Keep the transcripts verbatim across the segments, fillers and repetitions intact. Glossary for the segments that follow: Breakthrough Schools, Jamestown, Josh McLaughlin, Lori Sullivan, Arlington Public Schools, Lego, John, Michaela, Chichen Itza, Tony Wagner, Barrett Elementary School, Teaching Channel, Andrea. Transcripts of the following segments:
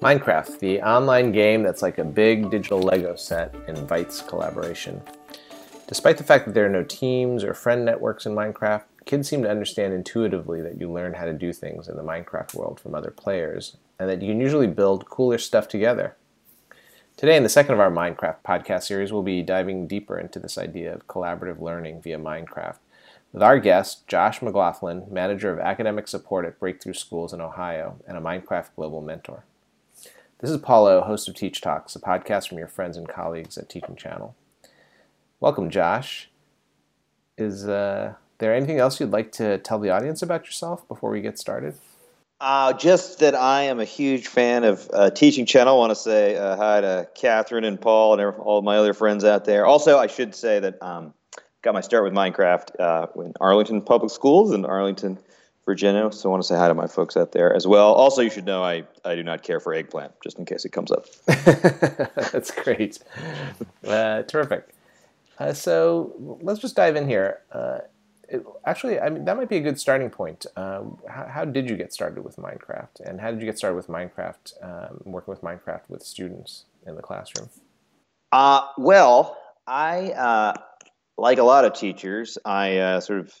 Minecraft, the online game that's like a big digital Lego set, invites collaboration. Despite the fact that there are no teams or friend networks in Minecraft, kids seem to understand intuitively that you learn how to do things in the Minecraft world from other players, and that you can usually build cooler stuff together. Today, in the second of our Minecraft podcast series, we'll be diving deeper into this idea of collaborative learning via Minecraft with our guest, Josh McLaughlin, Manager of Academic Support at Breakthrough Schools in Ohio and a Minecraft Global Mentor. This is Paulo, host of Teach Talks, a podcast from your friends and colleagues at Teaching Channel. Welcome, Josh. Is uh, there anything else you'd like to tell the audience about yourself before we get started? Uh, just that I am a huge fan of uh, Teaching Channel. I want to say uh, hi to Catherine and Paul and all my other friends out there. Also, I should say that I um, got my start with Minecraft uh, in Arlington Public Schools in Arlington, Virginia. So I want to say hi to my folks out there as well. Also, you should know I, I do not care for eggplant, just in case it comes up. That's great. Uh, terrific. Uh, so let's just dive in here. Uh, It, actually, I mean, that might be a good starting point. Um, how, how did you get started with Minecraft? And how did you get started with Minecraft, um, working with Minecraft with students in the classroom? Uh, well, I, uh, like a lot of teachers, I uh, sort of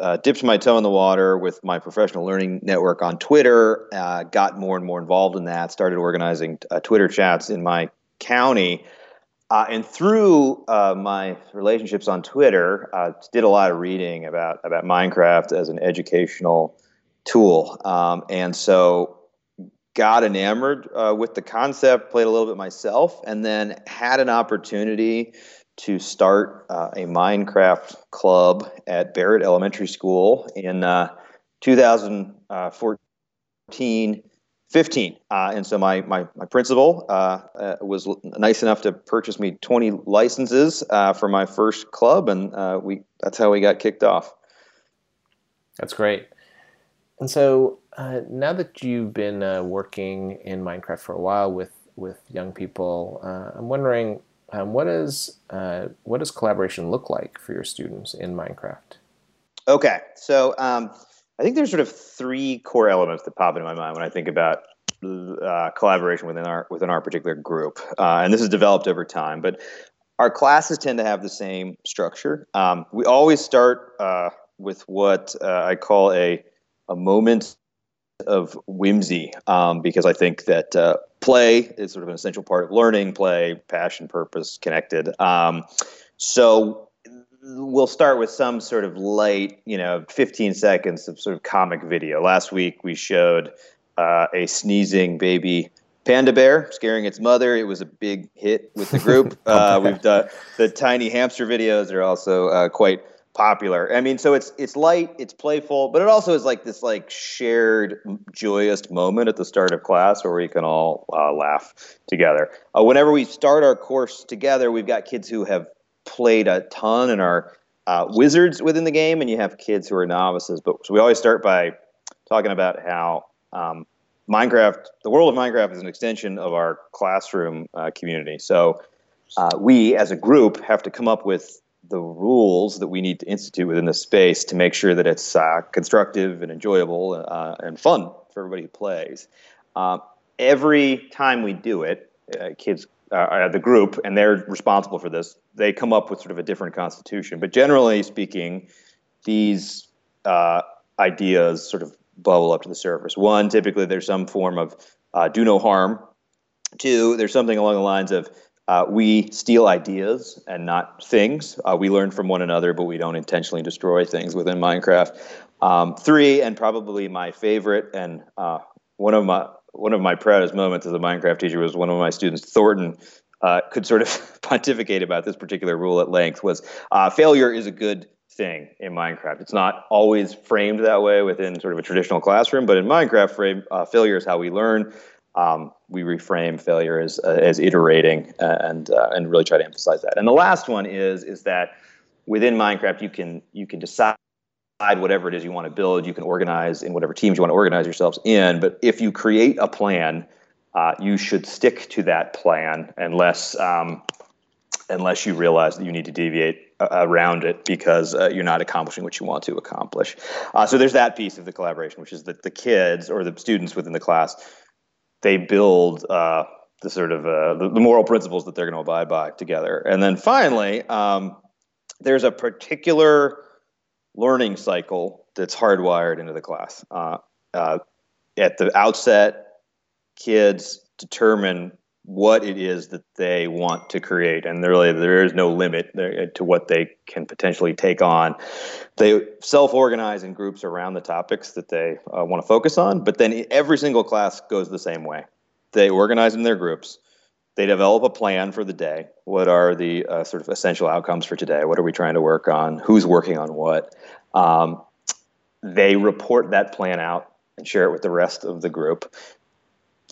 uh, dipped my toe in the water with my professional learning network on Twitter, uh, got more and more involved in that, started organizing uh, Twitter chats in my county. Uh, and through uh, my relationships on Twitter, I uh, did a lot of reading about, about Minecraft as an educational tool. Um, and so got enamored uh, with the concept, played a little bit myself, and then had an opportunity to start uh, a Minecraft club at Barrett Elementary School in uh, two thousand fourteen. fifteen. Uh, and so my, my, my principal uh, uh, was nice enough to purchase me twenty licenses uh, for my first club, and uh, we that's how we got kicked off. That's great. And so uh, now that you've been uh, working in Minecraft for a while with, with young people, uh, I'm wondering um, what, is, uh, what does collaboration look like for your students in Minecraft? Okay. So um, I think there's sort of three core elements that pop into my mind when I think about uh, collaboration within our within our particular group, uh, and this is developed over time. But our classes tend to have the same structure. Um, we always start uh, with what uh, I call a a moment of whimsy, um, because I think that uh, play is sort of an essential part of learning. Play, passion, purpose, connected. Um, so. We'll start with some sort of light, you know, fifteen seconds of sort of comic video. Last week we showed uh, a sneezing baby panda bear scaring its mother. It was a big hit with the group. uh, we've done the tiny hamster videos are also uh, quite popular. I mean, so it's it's light, it's playful, but it also is like this like shared joyous moment at the start of class where we can all uh, laugh together. Uh, whenever we start our course together, we've got kids who have played a ton and are uh, wizards within the game, and you have kids who are novices. But so we always start by talking about how um, Minecraft, the world of Minecraft, is an extension of our classroom uh, community. So uh, we, as a group, have to come up with the rules that we need to institute within the space to make sure that it's uh, constructive and enjoyable uh, and fun for everybody who plays. Uh, every time we do it, uh, kids. Uh, the group, and they're responsible for this, they come up with sort of a different constitution. But generally speaking, these uh, ideas sort of bubble up to the surface. One, typically there's some form of uh, do no harm. Two, there's something along the lines of uh, we steal ideas and not things. Uh, we learn from one another, but we don't intentionally destroy things within Minecraft. Um, three, and probably my favorite, and uh, one of my One of my proudest moments as a Minecraft teacher was one of my students, Thornton, uh, could sort of pontificate about this particular rule at length, was uh, failure is a good thing in Minecraft. It's not always framed that way within sort of a traditional classroom, but in Minecraft, frame, uh, failure is how we learn. Um, we reframe failure as, uh, as iterating uh, and, uh, and really try to emphasize that. And the last one is, is that within Minecraft, you can, you can decide whatever it is you want to build. You can organize in whatever teams you want to organize yourselves in. But if you create a plan, uh, you should stick to that plan unless um, unless you realize that you need to deviate around it because uh, you're not accomplishing what you want to accomplish. Uh, so there's that piece of the collaboration, which is that the kids or the students within the class, they build uh, the sort of uh, the, the moral principles that they're going to abide by together. And then finally, um, there's a particular learning cycle that's hardwired into the class. Uh, uh, at the outset, kids determine what it is that they want to create, and really there is no limit there to what they can potentially take on. They self-organize in groups around the topics that they uh, want to focus on, but then every single class goes the same way. They organize in their groups. They develop a plan for the day. What are the uh, sort of essential outcomes for today? What are we trying to work on? Who's working on what? Um, they report that plan out and share it with the rest of the group.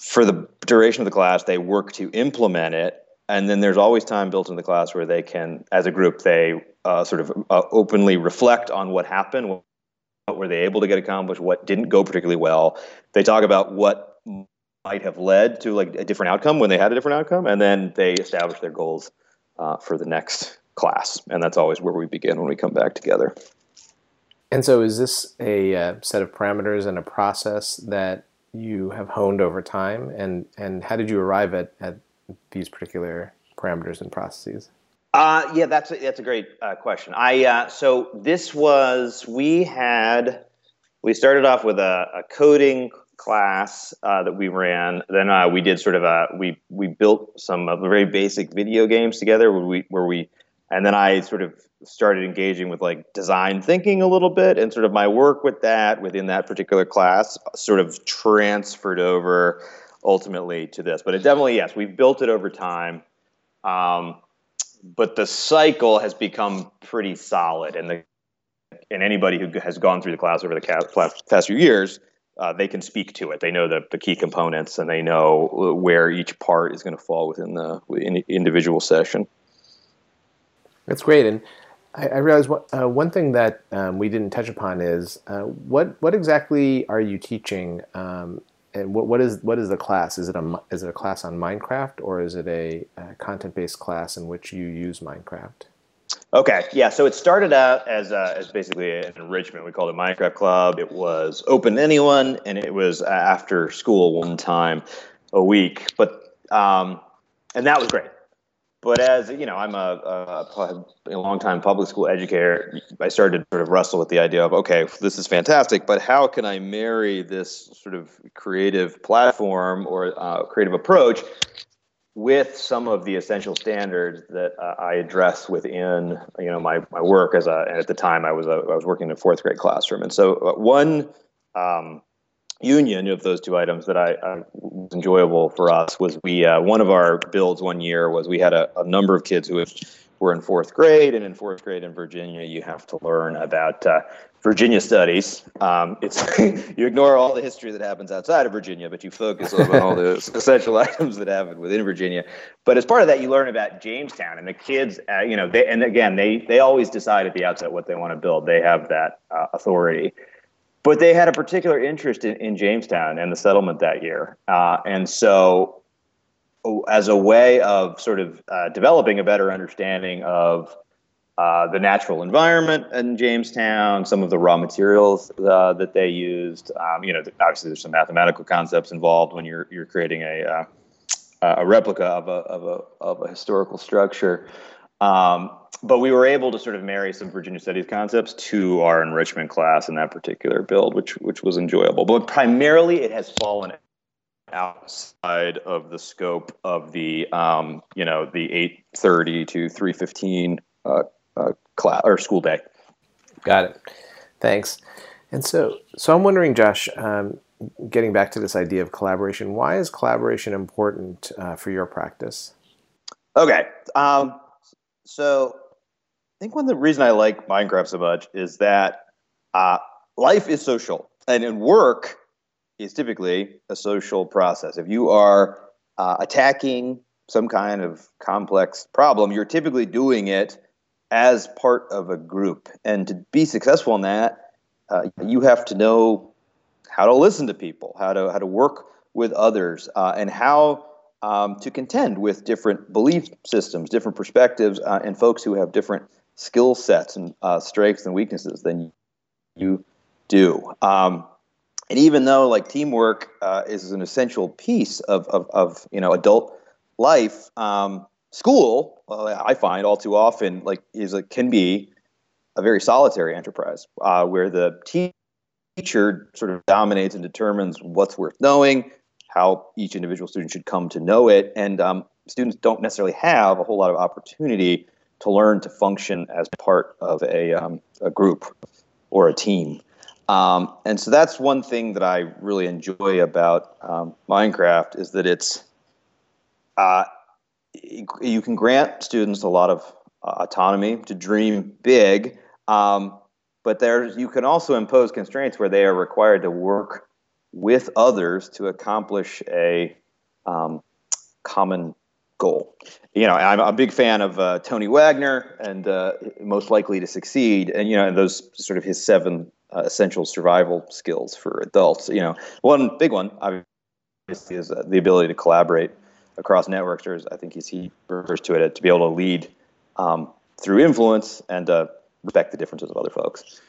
For the duration of the class, they work to implement it, and then there's always time built in the class where they can, as a group, they uh, sort of uh, openly reflect on what happened, what were they able to get accomplished, what didn't go particularly well. They talk about what might have led to like a different outcome when they had a different outcome, and then they establish their goals uh, for the next class, and that's always where we begin when we come back together. And so is this a uh, set of parameters and a process that you have honed over time, and and how did you arrive at, at these particular parameters and processes? Uh, yeah, that's a, that's a great uh, question. I uh, so this was we had we started off with a, a coding class uh, that we ran. Then uh, we did sort of a we we built some uh, very basic video games together where we where we and then I sort of started engaging with like design thinking a little bit, and sort of my work with that within that particular class sort of transferred over ultimately to this. But it definitely, yes, we've built it over time. Um, but the cycle has become pretty solid, and the and anybody who has gone through the class over the past few years, uh, they can speak to it. They know the, the key components, and they know where each part is going to fall within the within individual session. That's great. And I, I realize what, uh, one thing that um, we didn't touch upon is uh, what what exactly are you teaching, um, and what what is what is the class? Is it a is it a class on Minecraft, or is it a, a content-based class in which you use Minecraft? Okay, yeah. So it started out as uh, as basically an enrichment. We called it Minecraft Club. It was open to anyone, and it was after school one time a week. But um, and that was great. But as you know, I'm a, a, a long-time public school educator. I started to sort of wrestle with the idea of, okay, this is fantastic, but how can I marry this sort of creative platform or uh, creative approach with some of the essential standards that uh, I address within you know my my work as a and at the time I was a, I was working in a fourth grade classroom. And so uh, one um, union of those two items that I, I was enjoyable for us was we uh, one of our builds one year was we had a, a number of kids who was, were in fourth grade, and in fourth grade in Virginia you have to learn about uh, Virginia studies. Um, it's you ignore all the history that happens outside of Virginia, but you focus on all the essential items that happen within Virginia. But as part of that, you learn about Jamestown, and the kids, uh, you know, they and again they they always decide at the outset what they want to build. They have that uh, authority. But they had a particular interest in, in Jamestown and the settlement that year. Uh, and so as a way of sort of uh, developing a better understanding of uh, the natural environment in Jamestown, some of the raw materials uh, that they used, um, you know, obviously there's some mathematical concepts involved when you're you're creating a uh, a replica of a, of a, of a historical structure. Um, but we were able to sort of marry some Virginia Studies concepts to our enrichment class in that particular build, which which was enjoyable. But primarily, it has fallen outside of the scope of the um, you know the eight thirty to three fifteen uh, uh, class or school day. Got it. Thanks. And so, so I'm wondering, Josh, um, getting back to this idea of collaboration, why is collaboration important uh, for your practice? Okay. Um, So I think one of the reason I like Minecraft so much is that uh, life is social, and in work is typically a social process. If you are uh, attacking some kind of complex problem, you're typically doing it as part of a group. And to be successful in that, uh, you have to know how to listen to people, how to how to work with others, uh, and how Um, to contend with different belief systems, different perspectives, uh, and folks who have different skill sets and uh, strengths and weaknesses than you do. Um, and even though like teamwork uh, is an essential piece of, of, of you know, adult life, um, school, uh, I find all too often like is a, can be a very solitary enterprise uh, where the te- teacher sort of dominates and determines what's worth knowing, how each individual student should come to know it. And um, students don't necessarily have a whole lot of opportunity to learn to function as part of a, um, a group or a team. Um, and so that's one thing that I really enjoy about um, Minecraft is that it's, uh, you can grant students a lot of uh, autonomy to dream big, um, but there's, you can also impose constraints where they are required to work with others to accomplish a um, common goal. You know, I'm a big fan of uh, Tony Wagner and uh, Most Likely to Succeed, and you know, and those sort of his seven uh, essential survival skills for adults. You know, one big one obviously is uh, the ability to collaborate across networks, or as I think he's, he refers to it, to be able to lead um, through influence and uh, respect the differences of other folks.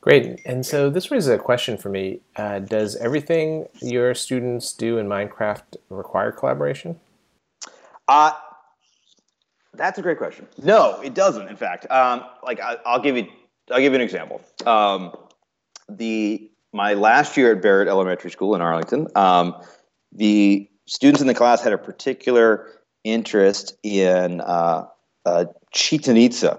Great. And so this raises a question for me. Uh, does everything your students do in Minecraft require collaboration? Uh, that's a great question. No, it doesn't. In fact, um, like I, I'll give you, I'll give you an example. Um, the my last year at Barrett Elementary School in Arlington, um, the students in the class had a particular interest in uh, uh, Chichen Itza.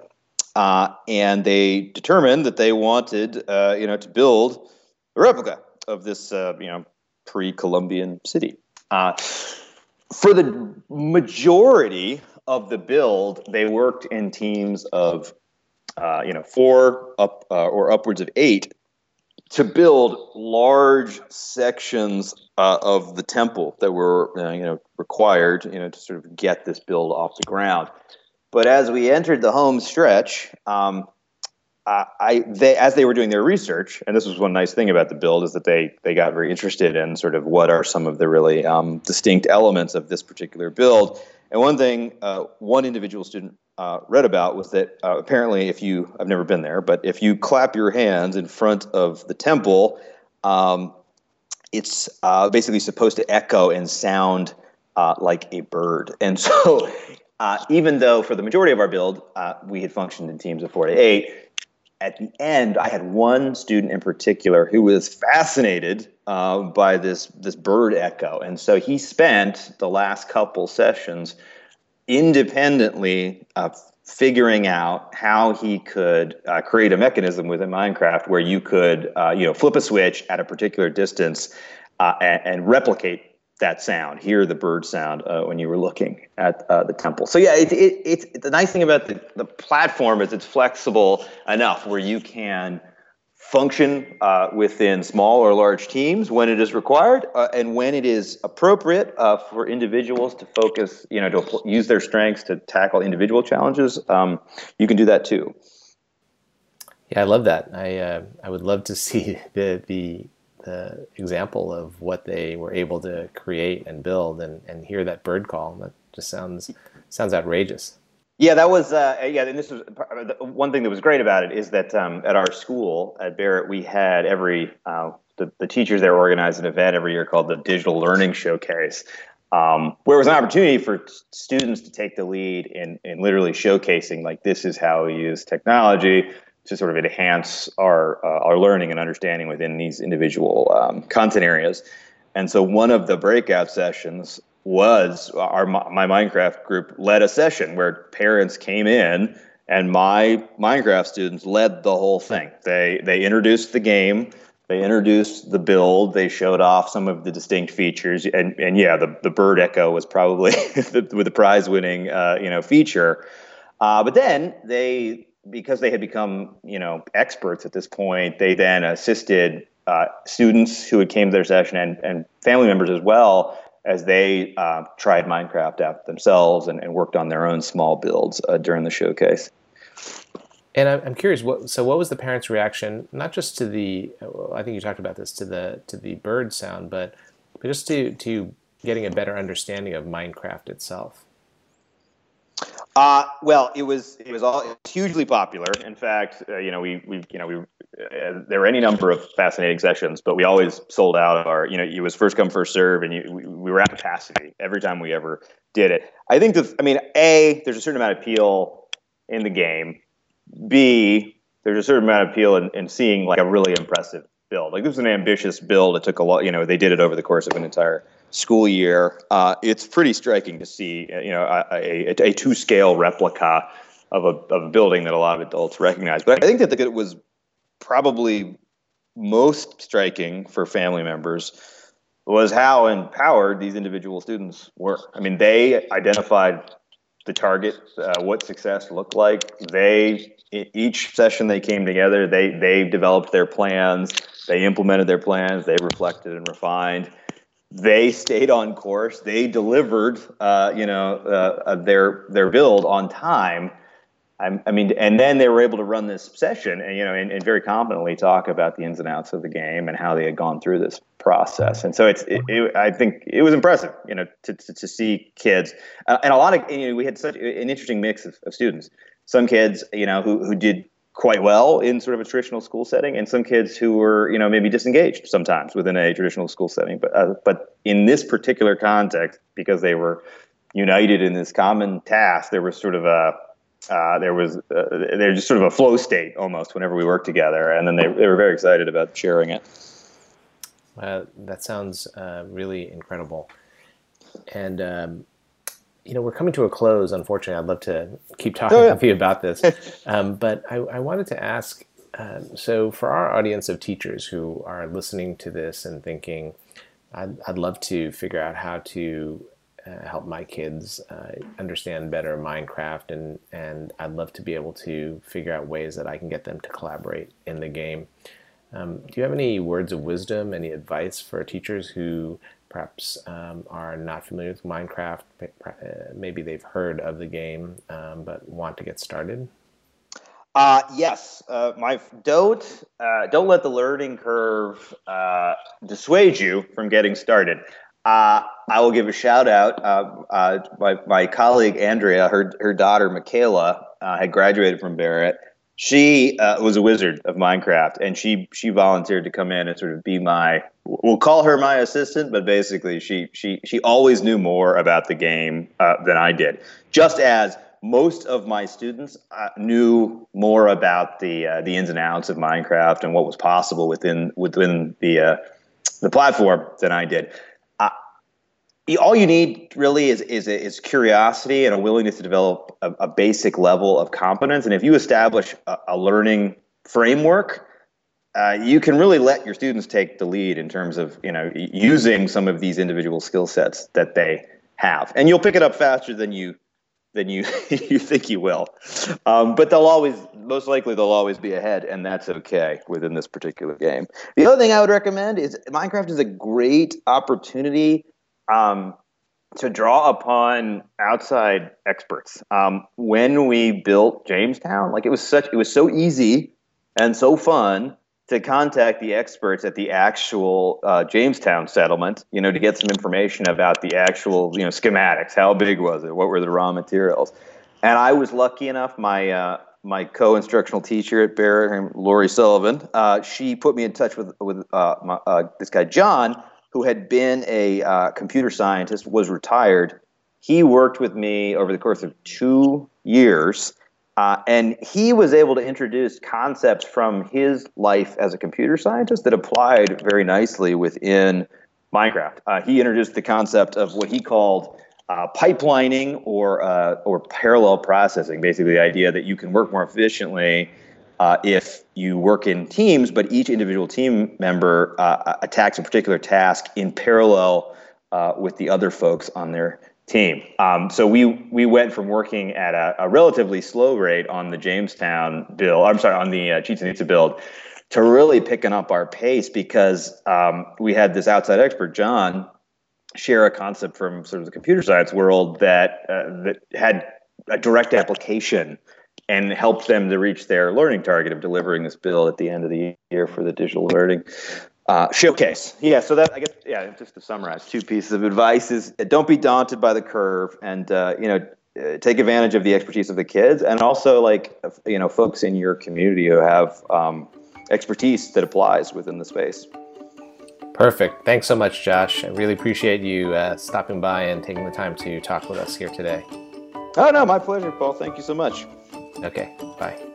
Uh, and they determined that they wanted, uh, you know, to build a replica of this, uh, you know, pre-Columbian city. Uh, for the majority of the build, they worked in teams of, uh, you know, four up uh, or upwards of eight to build large sections uh, of the temple that were, uh, you know, required, you know, to sort of get this build off the ground. But as we entered the home stretch, um, I, I, they, as they were doing their research, and this was one nice thing about the build, is that they they got very interested in sort of what are some of the really um, distinct elements of this particular build. And one thing uh, one individual student uh, read about was that uh, apparently if you, I've never been there, but if you clap your hands in front of the temple, um, it's uh, basically supposed to echo and sound uh, like a bird. And so... Uh, even though for the majority of our build, uh, we had functioned in teams of four to eight, at the end, I had one student in particular who was fascinated uh, by this, this bird echo. And so he spent the last couple sessions independently uh, figuring out how he could uh, create a mechanism within Minecraft where you could uh, you know, flip a switch at a particular distance uh, and, and replicate that sound, hear the bird sound uh, when you were looking at uh, the temple. So yeah, it, it, it's the nice thing about the, the platform is it's flexible enough where you can function uh, within small or large teams when it is required uh, and when it is appropriate uh, for individuals to focus, you know, to use their strengths to tackle individual challenges. Um, you can do that too. Yeah, I love that. I uh, I would love to see the the. the example of what they were able to create and build, and, and hear that bird call. That just sounds sounds outrageous. Yeah, that was uh, yeah. And this was one thing that was great about it is that um, at our school at Barrett, we had every uh, the, the teachers there organized an event every year called the Digital Learning Showcase, um, where it was an opportunity for students to take the lead in in literally showcasing like this is how we use technology to sort of enhance our uh, our learning and understanding within these individual um, content areas. And so one of the breakout sessions was our my Minecraft group led a session where parents came in and my Minecraft students led the whole thing. They they introduced the game, they introduced the build, they showed off some of the distinct features, and and yeah, the the bird echo was probably the, with the prize winning uh, you know feature. Uh, but then they because they had become, you know, experts at this point, they then assisted uh, students who had came to their session and, and family members as well as they uh, tried Minecraft out themselves and, and worked on their own small builds uh, during the showcase. And I'm curious, what, so what was the parents' reaction, not just to the, well, I think you talked about this, to the to the bird sound, but, but just to, to getting a better understanding of Minecraft itself? Uh, well, it was it was all it was hugely popular. In fact, uh, you know, we we you know we uh, there were any number of fascinating sessions, but we always sold out of our. You know, it was first come, first serve, and you, we, we were at capacity every time we ever did it. I think that I mean, A, there's a certain amount of appeal in the game. B, there's a certain amount of appeal in, in seeing like a really impressive build. Like this was an ambitious build. It took a lot. You know, they did it over the course of an entire school year. Uh, it's pretty striking to see, you know, a, a, a two-scale replica of a, of a building that a lot of adults recognize. But I think that it was probably most striking for family members was how empowered these individual students were. I mean, they identified the target, uh, what success looked like. They, in each session they came together, they they developed their plans, they implemented their plans, they reflected and refined. They stayed on course. They delivered, uh, you know, uh, their their build on time. I, I mean, and then they were able to run this session, and you know, and, and very confidently talk about the ins and outs of the game and how they had gone through this process. And so, it's, it, it, I think, it was impressive, you know, to to, to see kids, uh, and a lot of, you know, we had such an interesting mix of, of students. Some kids, you know, who who did quite well in sort of a traditional school setting, and some kids who were, you know, maybe disengaged sometimes within a traditional school setting. But uh, but in this particular context, because they were united in this common task, there was sort of a uh, there was uh, there was just sort of a flow state almost whenever we worked together, and then they they were very excited about sharing it. Wow, that sounds uh, really incredible, and. Um... You know, we're coming to a close, unfortunately. I'd love to keep talking oh, yeah. with you about this. Um, but I, I wanted to ask, um, so for our audience of teachers who are listening to this and thinking, I'd, I'd love to figure out how to uh, help my kids uh, understand better Minecraft, and, and I'd love to be able to figure out ways that I can get them to collaborate in the game. Um, do you have any words of wisdom, any advice for teachers who perhaps um, are not familiar with Minecraft? Maybe they've heard of the game, um, but want to get started. Uh, yes, uh, my don't uh, don't let the learning curve uh, dissuade you from getting started. Uh, I will give a shout out. Uh, uh, my my colleague Andrea, her her daughter Michaela uh, had graduated from Barrett. She uh, was a wizard of Minecraft, and she she volunteered to come in and sort of be my. We'll call her my assistant, but basically she she she always knew more about the game uh, than I did. Just as most of my students uh, knew more about the uh, the ins and outs of Minecraft and what was possible within within the uh, the platform than I did. All you need really is is is curiosity and a willingness to develop a, a basic level of competence. And if you establish a, a learning framework, uh, you can really let your students take the lead in terms of, you know, using some of these individual skill sets that they have. And you'll pick it up faster than you than you you think you will. Um, but they'll always, most likely, they'll always be ahead, and that's okay within this particular game. The other thing I would recommend is Minecraft is a great opportunity. Um, to draw upon outside experts. Um, when we built Jamestown, like it was such, it was so easy and so fun to contact the experts at the actual uh, Jamestown settlement, you know, to get some information about the actual, you know, schematics. How big was it? What were the raw materials? And I was lucky enough. My uh, my co-instructional teacher at Barrett, Lori Sullivan, uh, she put me in touch with with uh, my, uh, this guy John, who had been a uh, computer scientist, was retired. He worked with me over the course of two years, uh, and he was able to introduce concepts from his life as a computer scientist that applied very nicely within Minecraft. Uh, he introduced the concept of what he called uh, pipelining or, uh, or parallel processing, basically the idea that you can work more efficiently Uh, if you work in teams, but each individual team member uh, attacks a particular task in parallel uh, with the other folks on their team. Um, so we we went from working at a, a relatively slow rate on the Jamestown build, I'm sorry, on the uh, Chichen Itza build, to really picking up our pace because um, we had this outside expert, John, share a concept from sort of the computer science world that uh, that had a direct application and helped them to reach their learning target of delivering this build at the end of the year for the digital learning uh, showcase. Yeah, so that I guess yeah, just to summarize, two pieces of advice is: don't be daunted by the curve, and uh, you know, uh, take advantage of the expertise of the kids, and also, like, you know, folks in your community who have um, expertise that applies within the space. Perfect. Thanks so much, Josh. I really appreciate you uh, stopping by and taking the time to talk with us here today. Oh, no, my pleasure, Paul. Thank you so much. Okay, bye.